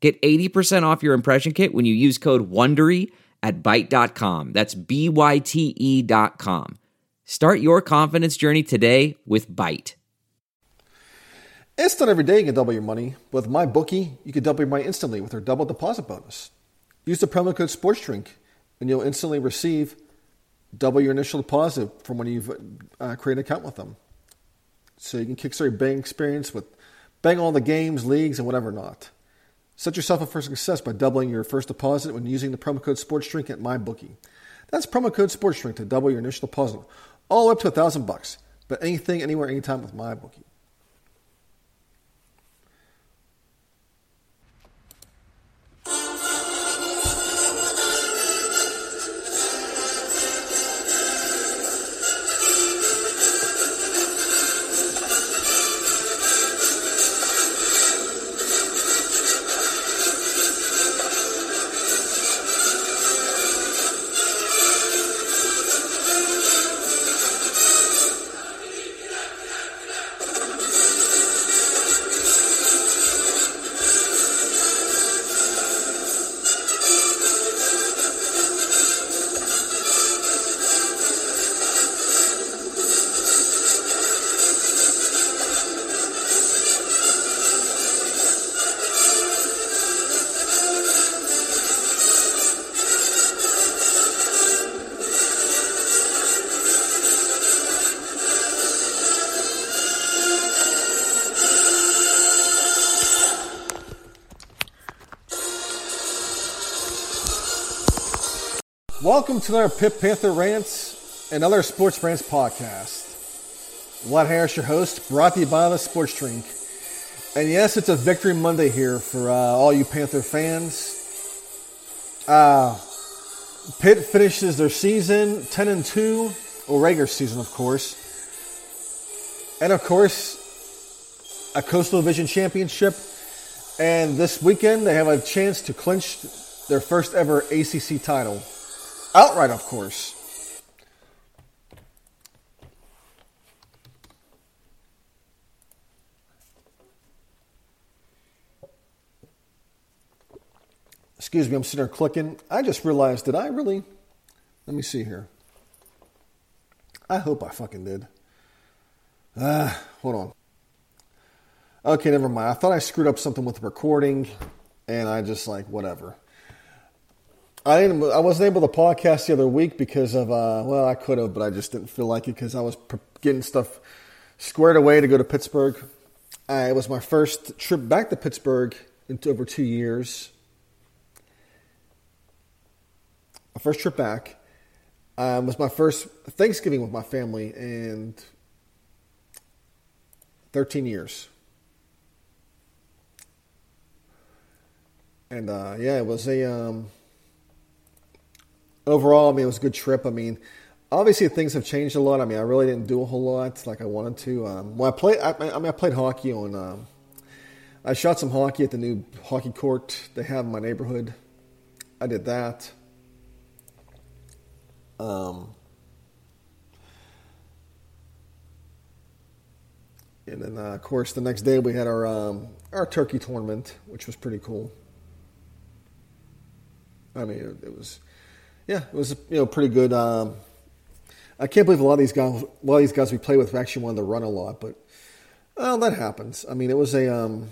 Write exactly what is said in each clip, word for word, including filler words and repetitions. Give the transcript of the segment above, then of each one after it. Get eighty percent off your impression kit when you use code WONDERY at byte dot com. That's B Y T E dot com. Start your confidence journey today with Byte. It's not every day you can double your money, but with MyBookie, you can double your money instantly with their double deposit bonus. Use the promo code SPORTSDRINK, and you'll instantly receive double your initial deposit from when you've uh, created an account with them. So you can kickstart your betting experience with betting all the games, leagues, and whatever not. Set yourself up for success by doubling your first deposit when using the promo code SPORTSDRINK at MyBookie. That's promo code SPORTSDRINK to double your initial deposit, all up to a thousand bucks. But anything, anywhere, anytime with MyBookie. Welcome to another Pitt Panther Rants, another Sports Rants podcast. Matt Harris, your host, brought to you by the Sports Drink. And yes, it's a Victory Monday here for uh, all you Panther fans. Uh, Pitt finishes their season ten and two, or regular season, of course. And, of course, a Coastal Division championship. And this weekend, they have a chance to clinch their first ever A C C title. Outright, of course. Excuse me, I'm sitting there clicking. I just realized, did I really? Let me see here. I hope I fucking did. Ah, uh, hold on. Okay, never mind. I thought I screwed up something with the recording, and I just, like, whatever. I didn't. I wasn't able to podcast the other week because of, uh, well, I could have, but I just didn't feel like it because I was getting stuff squared away to go to Pittsburgh. I, it was my first trip back to Pittsburgh in over two years. My first trip back um, was my first Thanksgiving with my family in thirteen years. And, uh, yeah, it was a... Um, Overall, I mean, it was a good trip. I mean, obviously things have changed a lot. I mean, I really didn't do a whole lot like I wanted to. Um, well, I played. I, I mean, I played hockey on. Um, I shot some hockey at the new hockey court they have in my neighborhood. I did that. Um, and then, uh, of course, the next day we had our um, our turkey tournament, which was pretty cool. I mean, it, it was. Yeah, it was, you know, pretty good. Um, I can't believe a lot of these guys, a lot of these guys we play with actually wanted to run a lot, but well, that happens. I mean, it was a. Um,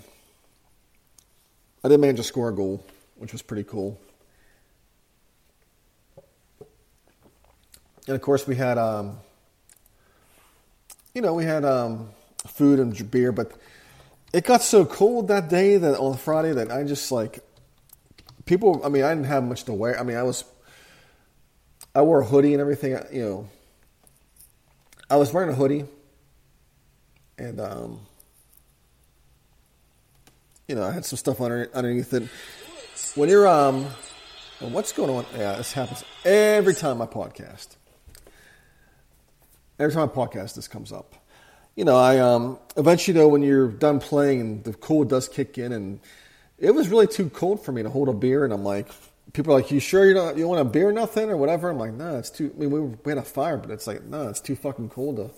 I did manage to score a goal, which was pretty cool. And of course, we had, um, you know, we had um, food and beer, but it got so cold that day that on Friday that I just like people. I mean, I didn't have much to wear. I mean, I was. I wore a hoodie and everything, you know. I was wearing a hoodie. And, um, you know, I had some stuff under, underneath it. When you're, um, And what's going on? Yeah, this happens every time I podcast. Every time I podcast, this comes up. You know, I um, eventually, though, when you're done playing and the cold does kick in, and it was really too cold for me to hold a beer, and I'm like, people are like, you sure you don't, you don't want a beer or nothing or whatever? I'm like, no, nah, it's too, I mean, we, we had a fire, but it's like, no, nah, it's too fucking cold to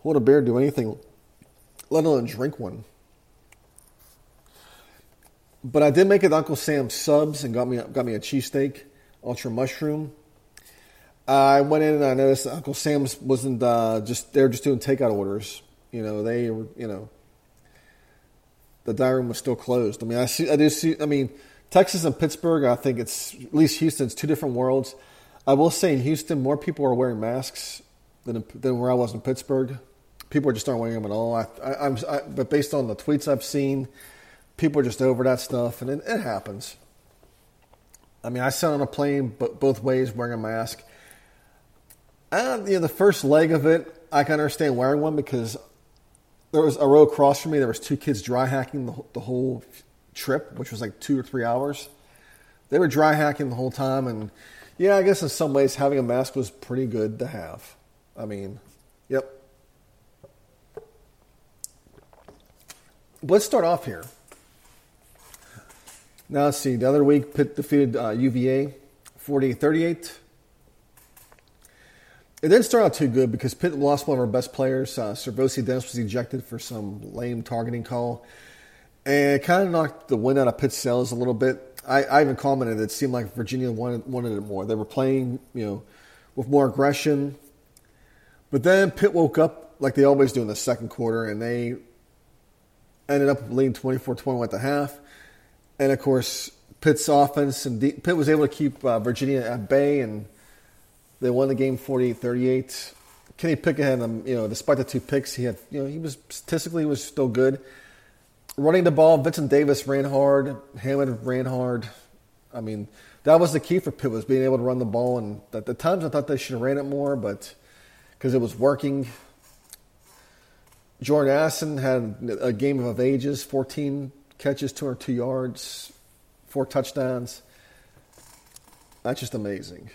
hold a beer, do anything, let alone drink one. But I did make it to Uncle Sam's Subs and got me got me a cheesesteak, ultra mushroom. I went in and I noticed Uncle Sam's wasn't uh, just they were just doing takeout orders. You know, they were, you know, the dining room was still closed. I mean, I see, I do see. I mean, Texas and Pittsburgh. I think it's at least Houston's two different worlds. I will say in Houston, more people are wearing masks than than where I was in Pittsburgh. People just aren't wearing them at all. I, I, I'm, I, but based on the tweets I've seen. People are just over that stuff, and it, it happens. I mean, I sat on a plane but both ways wearing a mask. And, you know, the first leg of it, I can understand wearing one because there was a row across from me. There was two kids dry hacking the, the whole trip, which was like two or three hours. They were dry hacking the whole time, and yeah, I guess in some ways having a mask was pretty good to have. I mean, yep. But let's start off here. Now, let's see. The other week, Pitt defeated uh, U V A forty-eight thirty-eight. It didn't start out too good because Pitt lost one of our best players. Uh, Servosi Dennis was ejected for some lame targeting call. And it kind of knocked the wind out of Pitt's sails a little bit. I, I even commented it seemed like Virginia wanted, wanted it more. They were playing, you know, with more aggression. But then Pitt woke up like they always do in the second quarter, and they ended up leading twenty-four twenty at the half. And, of course, Pitt's offense, and de- Pitt was able to keep uh, Virginia at bay, and they won the game forty-eight thirty-eight. Kenny Pickett had, um, you know, despite the two picks, he had, you know, he was, statistically, he was still good. Running the ball, Vincent Davis ran hard, Hammond ran hard. I mean, that was the key for Pitt, was being able to run the ball, and at the times I thought they should have ran it more, but because it was working. Jordan Addison had a game of ages, fourteen catches, two hundred two yards, four touchdowns. That's just amazing.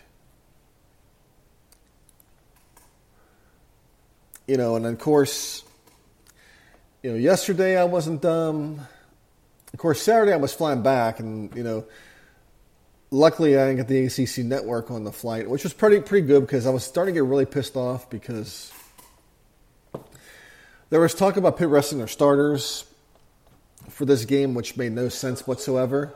You know, and of course, you know, yesterday I wasn't, um, of course, Saturday I was flying back and, you know, luckily I didn't get the A C C network on the flight, which was pretty, pretty good because I was starting to get really pissed off because there was talk about Pitt resting their starters for this game, which made no sense whatsoever.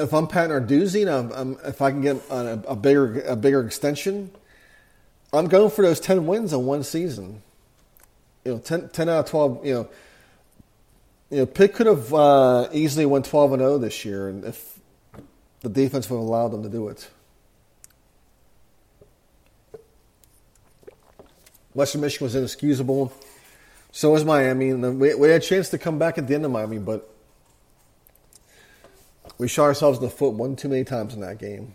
If I'm Pat Narduzzi, and I'm, I'm, if I can get a, a bigger a bigger extension, I'm going for those ten wins in one season. You know, ten, ten out of twelve. You know, you know, Pitt could have uh, easily won twelve and zero this year, and if the defense would have allowed them to do it. Western Michigan was inexcusable. So was Miami, and we, we had a chance to come back at the end of Miami, but we shot ourselves in the foot one too many times in that game.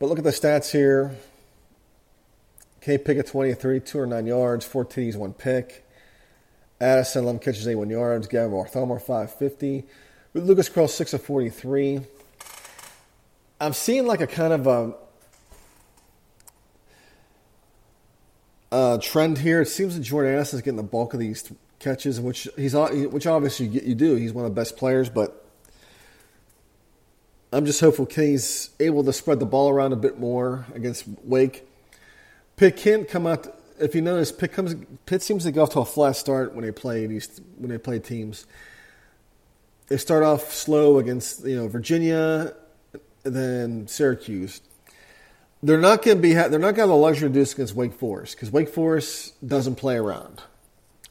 But look at the stats here. K. Pickett, twenty-three, two hundred nine yards, four T Ds, one pick. Addison, eleven catches, eighty-one yards. Gavro Arthomar, five fifty. Lucas Krell, six of forty-three. I'm seeing like a kind of a... Uh, trend here. It seems that Jordan Addison is getting the bulk of these catches, which he's which obviously you do. He's one of the best players, but I'm just hopeful Kenny's able to spread the ball around a bit more against Wake. Pitt can't come out. If you notice, Pitt comes. Pitt seems to go off to a flat start when they play these when they play teams. They start off slow against you know Virginia, and then Syracuse. They're not going to be. They're not going to have the luxury to do this against Wake Forest because Wake Forest doesn't play around.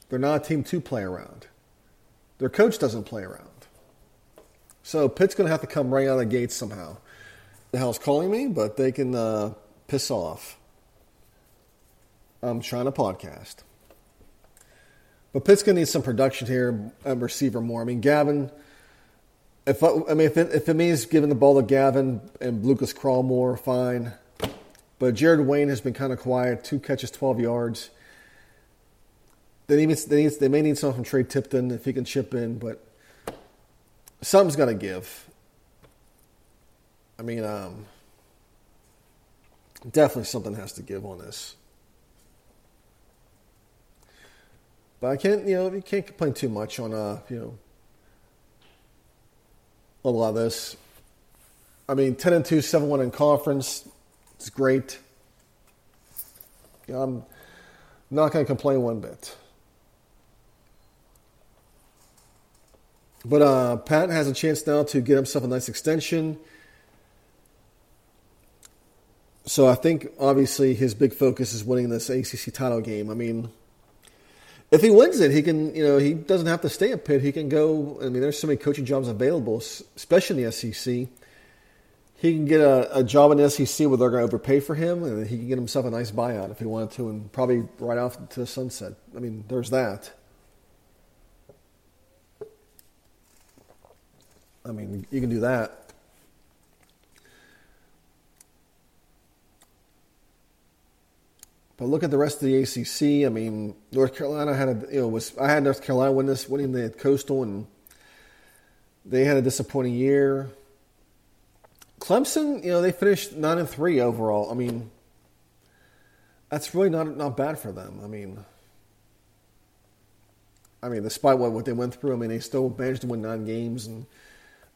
They're not a team to play around. Their coach doesn't play around. So Pitt's going to have to come right out of the gate somehow. The hell's calling me, but they can uh, piss off. I'm trying to podcast, but Pitt's going to need some production here and receiver more. I mean, Gavin. If I, I mean, if it, if it means giving the ball to Gavin and Lucas Krell more, fine. But Jared Wayne has been kind of quiet. Two catches, twelve yards. They, need, they, need, they may need something from Trey Tipton if he can chip in. But something's going to give. I mean, um, definitely something has to give on this. But I can't, you know, you can't complain too much on, uh, you know, a lot of this. I mean, ten and two, seven one in conference. It's great. You know, I'm not going to complain one bit. But uh, Pat has a chance now to get himself a nice extension. So I think, obviously, his big focus is winning this A C C title game. I mean, if he wins it, he can, you know, he doesn't have to stay at Pitt. He can go, I mean, there's so many coaching jobs available, especially in the S E C. He can get a, a job in the S E C where they're going to overpay for him, and he can get himself a nice buyout if he wanted to, and probably right off to the sunset. I mean, there's that. I mean, you can do that. But look at the rest of the A C C. I mean, North Carolina had a you know was I had North Carolina win this, winning the Coastal, and they had a disappointing year. Clemson, you know, they finished nine and three overall. I mean, that's really not not bad for them. I mean, I mean, despite what, what they went through, I mean, they still managed to win nine games, and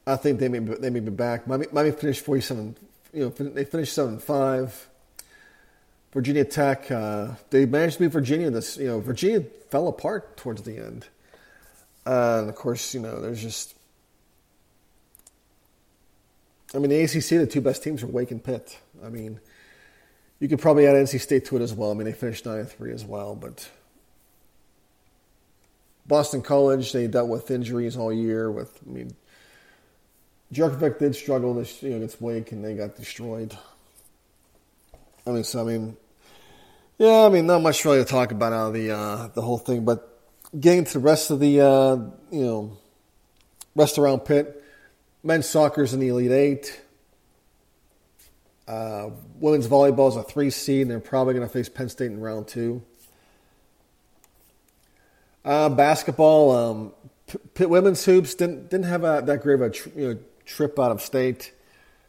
I think they may be, they may be back. Miami, Miami finished forty seven. You know, they finished seven and five. Virginia Tech, uh, they managed to beat Virginia. This, you know, Virginia fell apart towards the end. Uh, and, of course, you know, there's just... I mean, the A C C, the two best teams are Wake and Pitt. I mean, you could probably add N C State to it as well. I mean, they finished nine and three as well, but... Boston College, they dealt with injuries all year with... I mean, Jerkovic did struggle this, you know, against Wake, and they got destroyed. I mean, so, I mean... Yeah, I mean, not much really to talk about out of the uh, the whole thing, but getting to the rest of the uh, you know rest around Pitt, men's soccer's in the Elite Eight, uh, women's volleyball is a three seed, and they're probably going to face Penn State in round two. Uh, basketball, um, Pitt women's hoops didn't didn't have a, that great of a tr- you know, trip out of state.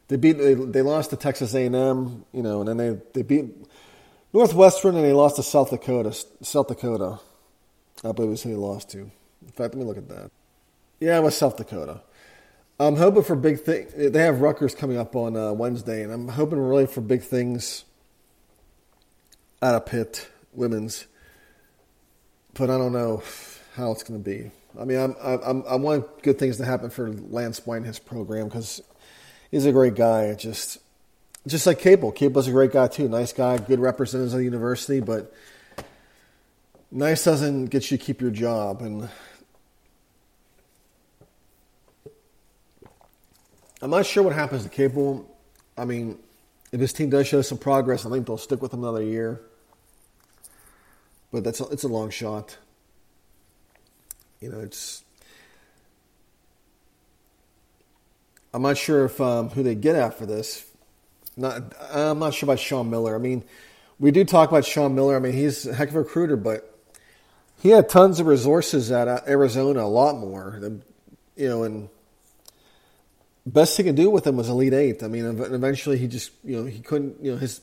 They beat they, they lost to Texas A and M, you know, and then they they beat Northwestern, and they lost to South Dakota. South Dakota, I believe was who they lost to. In fact, let me look at that. Yeah, it was South Dakota. I'm hoping for big things. They have Rutgers coming up on uh, Wednesday, and I'm hoping really for big things out of Pitt women's. But I don't know how it's going to be. I mean, I'm, I'm I want good things to happen for Lance White and his program because he's a great guy. It just... Just like Cable. Cable's a great guy, too. Nice guy, good representative of the university, but nice doesn't get you to keep your job. And I'm not sure what happens to Cable. I mean, if his team does show some progress, I think they'll stick with him another year. But that's a, it's a long shot. You know, it's... I'm not sure if um, who they get after this. Not, I'm not sure about Sean Miller. I mean, we do talk about Sean Miller. I mean, he's a heck of a recruiter, but he had tons of resources at Arizona, a lot more. Than, you know, and best he could do with him was Elite Eight. I mean, eventually he just, you know, he couldn't, you know, his.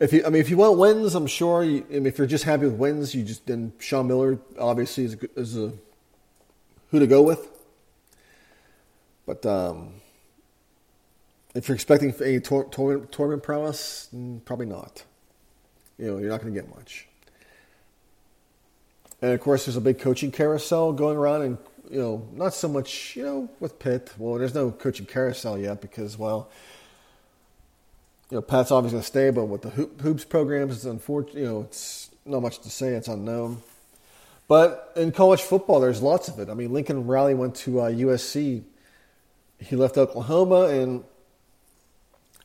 If you, I mean, if you want wins, I'm sure. You, I mean, if you're just happy with wins, you just then Sean Miller obviously is, is a who to go with. But. um If you're expecting any tor- tor- tournament prowess, probably not. You know, you're not going to get much. And, of course, there's a big coaching carousel going around. And, you know, not so much, you know, with Pitt. Well, there's no coaching carousel yet because, well, you know, Pat's obviously going to stay. But with the hoop- hoops programs, it's unfortunate. You know, it's not much to say. It's unknown. But in college football, there's lots of it. I mean, Lincoln Riley went to uh, U S C. He left Oklahoma and...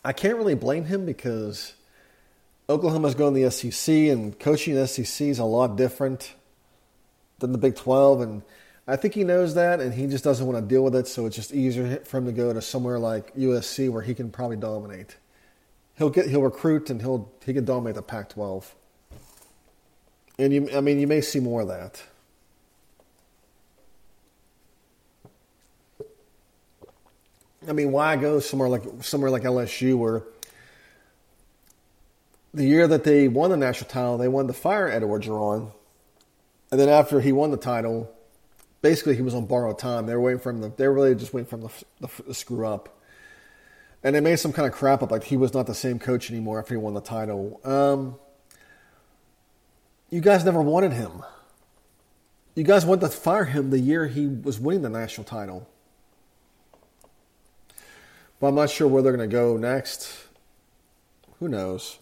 I can't really blame him because Oklahoma's going to the S E C and coaching in the S E C is a lot different than the Big twelve. And I think he knows that and he just doesn't want to deal with it. So it's just easier for him to go to somewhere like U S C where he can probably dominate. He'll get, he'll recruit and he'll, he can dominate the Pac twelve. And you, I mean, you may see more of that. I mean, why go somewhere like somewhere like L S U, where the year that they won the national title, they wanted to fire Ed Orgeron, and then after he won the title, basically he was on borrowed time. They were waiting for him. To, they were really just waiting for him to, to, to screw up, and they made some kind of crap up. Like he was not the same coach anymore after he won the title. Um, you guys never wanted him. You guys wanted to fire him the year he was winning the national title. But I'm not sure where they're going to go next. Who knows?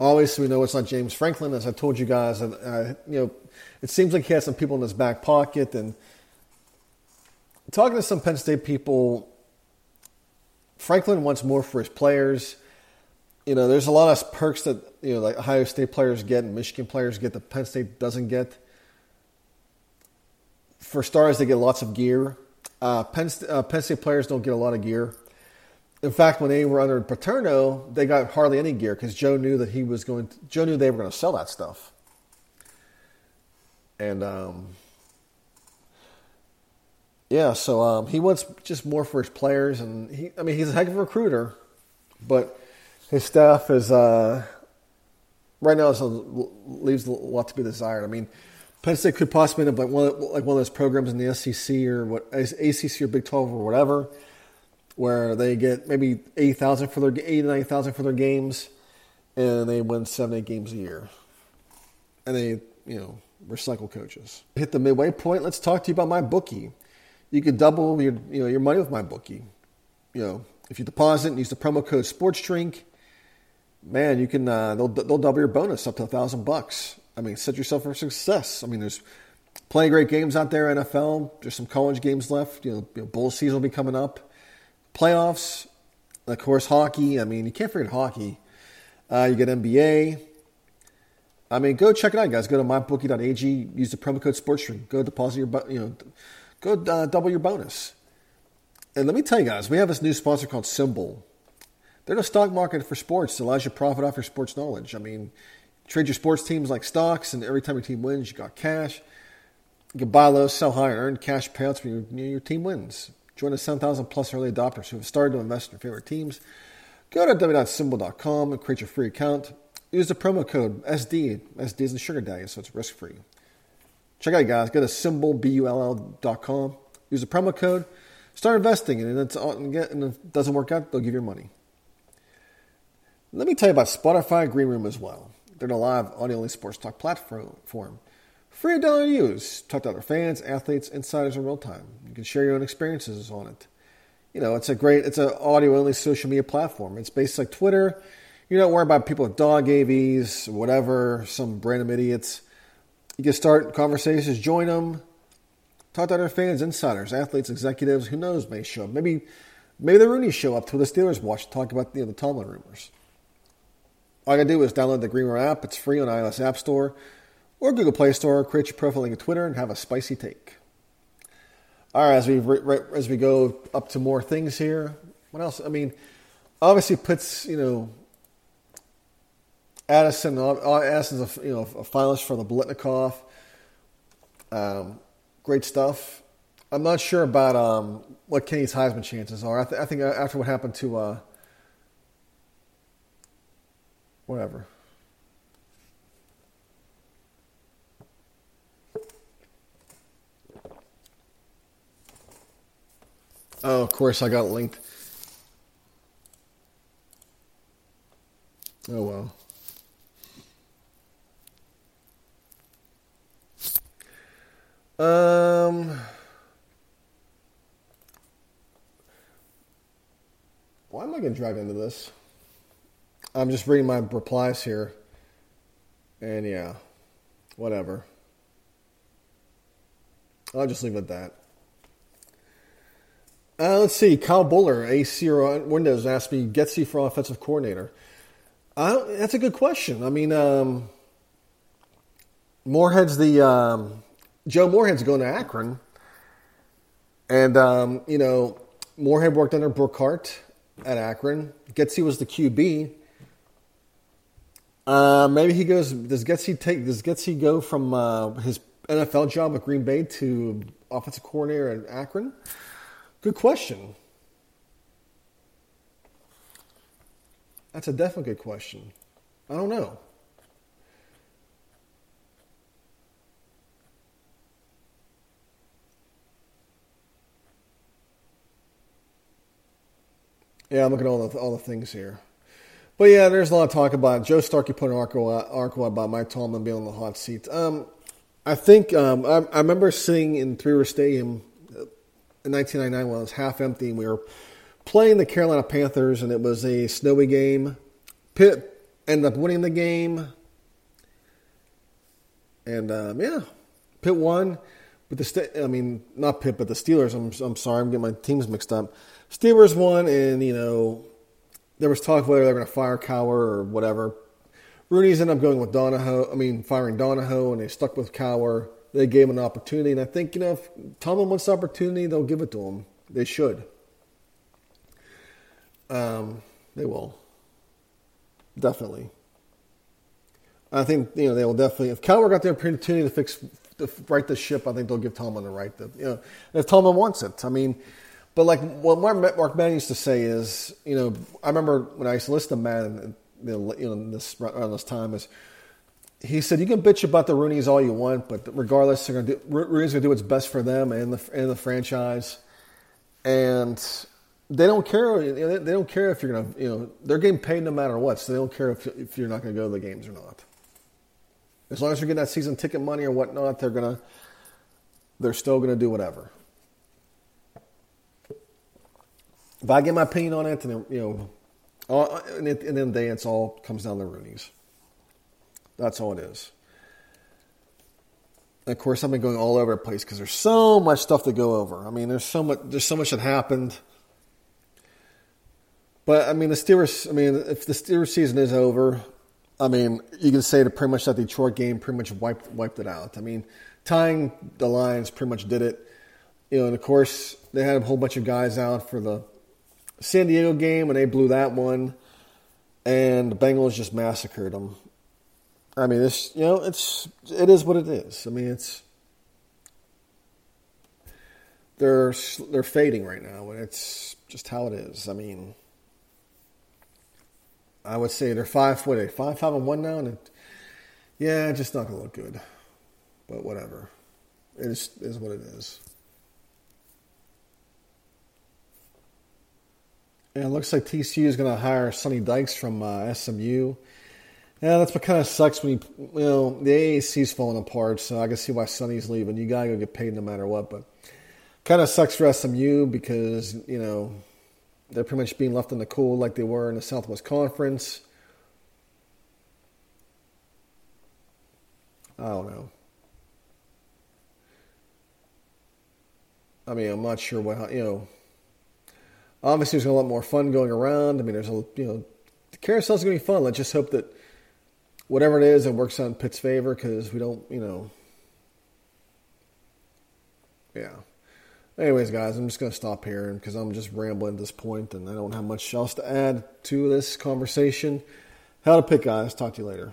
Obviously, we know it's not James Franklin. As I told you guys, uh, you know, it seems like he had some people in his back pocket. And talking to some Penn State people, Franklin wants more for his players. You know, there's a lot of perks that, you know, like Ohio State players get and Michigan players get that Penn State doesn't get. For starters, they get lots of gear. Uh, Penn, uh, Penn State players don't get a lot of gear. In fact, when they were under Paterno, they got hardly any gear because Joe knew that he was going to, Joe knew they were going to sell that stuff. And, um, yeah, so um, he wants just more for his players. And, he, I mean, he's a heck of a recruiter, but his staff is, uh, right now, so leaves a lot to be desired. I mean, Penn State could possibly end up like one, of, like one of those programs in the S E C or what, A C C or Big twelve or whatever, where they get maybe eight thousand for their eight nine thousand for their games, and they win seven eight games a year, and they you know recycle coaches. Hit the midway point. Let's talk to you about MyBookie. You could double your you know your money with MyBookie. You know, if you deposit and use the promo code Sports Drink. Man, you can uh, they'll they'll double your bonus up to a thousand bucks. I mean, set yourself for success. I mean, there's plenty of great games out there. N F L. There's some college games left. You know, bowl season will be coming up. Playoffs, of course, hockey. I mean, you can't forget hockey. Uh, you get N B A. I mean, go check it out, guys. Go to my bookie dot a g. Use the promo code SportsDrink. Go deposit your, you know, go uh, double your bonus. And let me tell you guys, we have this new sponsor called Symbol. They're the stock market for sports. It allows you to profit off your sports knowledge. I mean, trade your sports teams like stocks, and every time your team wins, you got cash. You can buy low, sell high, and earn cash payouts when your, your team wins. Join the seven thousand plus early adopters who have started to invest in your favorite teams. Go to w dot symbol dot com and create your free account. Use the promo code S D. S D is in Sugar Daddy, so it's risk-free. Check it out, guys. Go to symbol bull dot com. Use the promo code. Start investing, and it's all, and if it doesn't work out, they'll give you your money. Let me tell you about Spotify Green Room as well. They're the live audio-only sports talk platform. Free a dollar to use. Talk to other fans, athletes, insiders in real time. You can share your own experiences on it. You know, it's a great, it's an audio-only social media platform. It's based like Twitter. You're not worried about people with dog A Vs, whatever, some random idiots. You can start conversations, join them. Talk to other fans, insiders, athletes, executives. Who knows, may show up. Maybe, maybe the Rooney show up to the Steelers watch to talk about you know, the Tomlin rumors. All you got to do is download the Green Room app. It's free on iOS App Store. Or Google Play Store, create your profile link on Twitter, and have a spicy take. All right, as we re- re- as we go up to more things here, what else? I mean, obviously Pitt's, you know, Addison, Addison's a, you know, a finalist for the Biletnikoff. Um, great stuff. I'm not sure about um, what Kenny's Heisman chances are. I, th- I think after what happened to uh, whatever. Oh, of course, I got linked. Oh, well. Um, why am I getting dragged into this? I'm just reading my replies here. And, yeah, whatever. I'll just leave it at that. Uh, let's see. Kyle Buller, A C or Windows, asked me, Getsy for offensive coordinator. I don't, that's a good question. I mean, um, Moorhead's the um, Joe Moorhead's going to Akron, and um, you know Moorhead worked under Brookhart at Akron. Getsy was the Q B. Uh, maybe he goes. Does Getsy take? Does Getsy go from uh, his N F L job at Green Bay to offensive coordinator at Akron? Good question. That's a definitely good question. I don't know. Yeah, I'm looking at all the all the things here. But yeah, there's a lot of talk about it. Joe Starkey put an article out, article out about Mike Tomlin being on the hot seat. Um, I think um, I, I remember sitting in Three River Stadium in nineteen ninety-nine when it was half empty, and we were playing the Carolina Panthers, and it was a snowy game. Pitt ended up winning the game, and um, yeah, Pitt won. But the I mean, not Pitt, but the Steelers. I'm I'm sorry, I'm getting my teams mixed up. Steelers won, and, you know, there was talk whether they were going to fire Cowher or whatever. Rooney's ended up going with Donahoe, I mean, firing Donahoe, and they stuck with Cowher. They gave him an opportunity, and I think, you know, if Tomlin wants the opportunity, they'll give it to him. They should. Um, they will. Definitely. I think, you know, they will definitely. If Cowher got the opportunity to fix, to right the ship, I think they'll give Tomlin the right to, you know, if Tomlin wants it. I mean, but like what Mark Madden used to say is, you know, I remember when I used to listen to Madden, you know, this, around this time, is he said, you can bitch about the Rooneys all you want, but regardless, they're gonna do, Rooney's going to do what's best for them and the and the franchise, and they don't care. You know, they don't care if you're going to, you know, they're getting paid no matter what, so they don't care if if you're not going to go to the games or not. As long as you're getting that season ticket money or whatnot, they're gonna, they're still going to do whatever. If I get my opinion on it, then, you know, all, and at the end of the day, it's all comes down to Rooney's. That's all it is. And of course, I've been going all over the place because there's so much stuff to go over. I mean, there's so much. There's so much that happened. But I mean, the Steelers. I mean, if the Steelers season is over, I mean, you can say that pretty much that Detroit game pretty much wiped wiped it out. I mean, tying the Lions pretty much did it. You know, and of course, they had a whole bunch of guys out for the San Diego game, and they blew that one, and the Bengals just massacred them. I mean, this, you know, it's it is what it is. I mean, it's they're they're fading right now, and it's just how it is. I mean, I would say they're five what are they five five and one now, and it, yeah, just not gonna look good. But whatever, it is, is what it is. Yeah, it looks like T C U is going to hire Sonny Dykes from uh, S M U. Yeah, that's what kind of sucks when you, you know, the A A C's falling apart, so I can see why Sonny's leaving. You got to go get paid no matter what, but kind of sucks for S M U because, you know, they're pretty much being left in the cold like they were in the Southwest Conference. I don't know. I mean, I'm not sure what, you know. Obviously, there's a lot more fun going around. I mean, there's a, you know, the carousel's going to be fun. Let's just hope that whatever it is, it works out in Pitt's favor because we don't, you know. Yeah. Anyways, guys, I'm just going to stop here because I'm just rambling at this point and I don't have much else to add to this conversation. How to pick, guys. Talk to you later.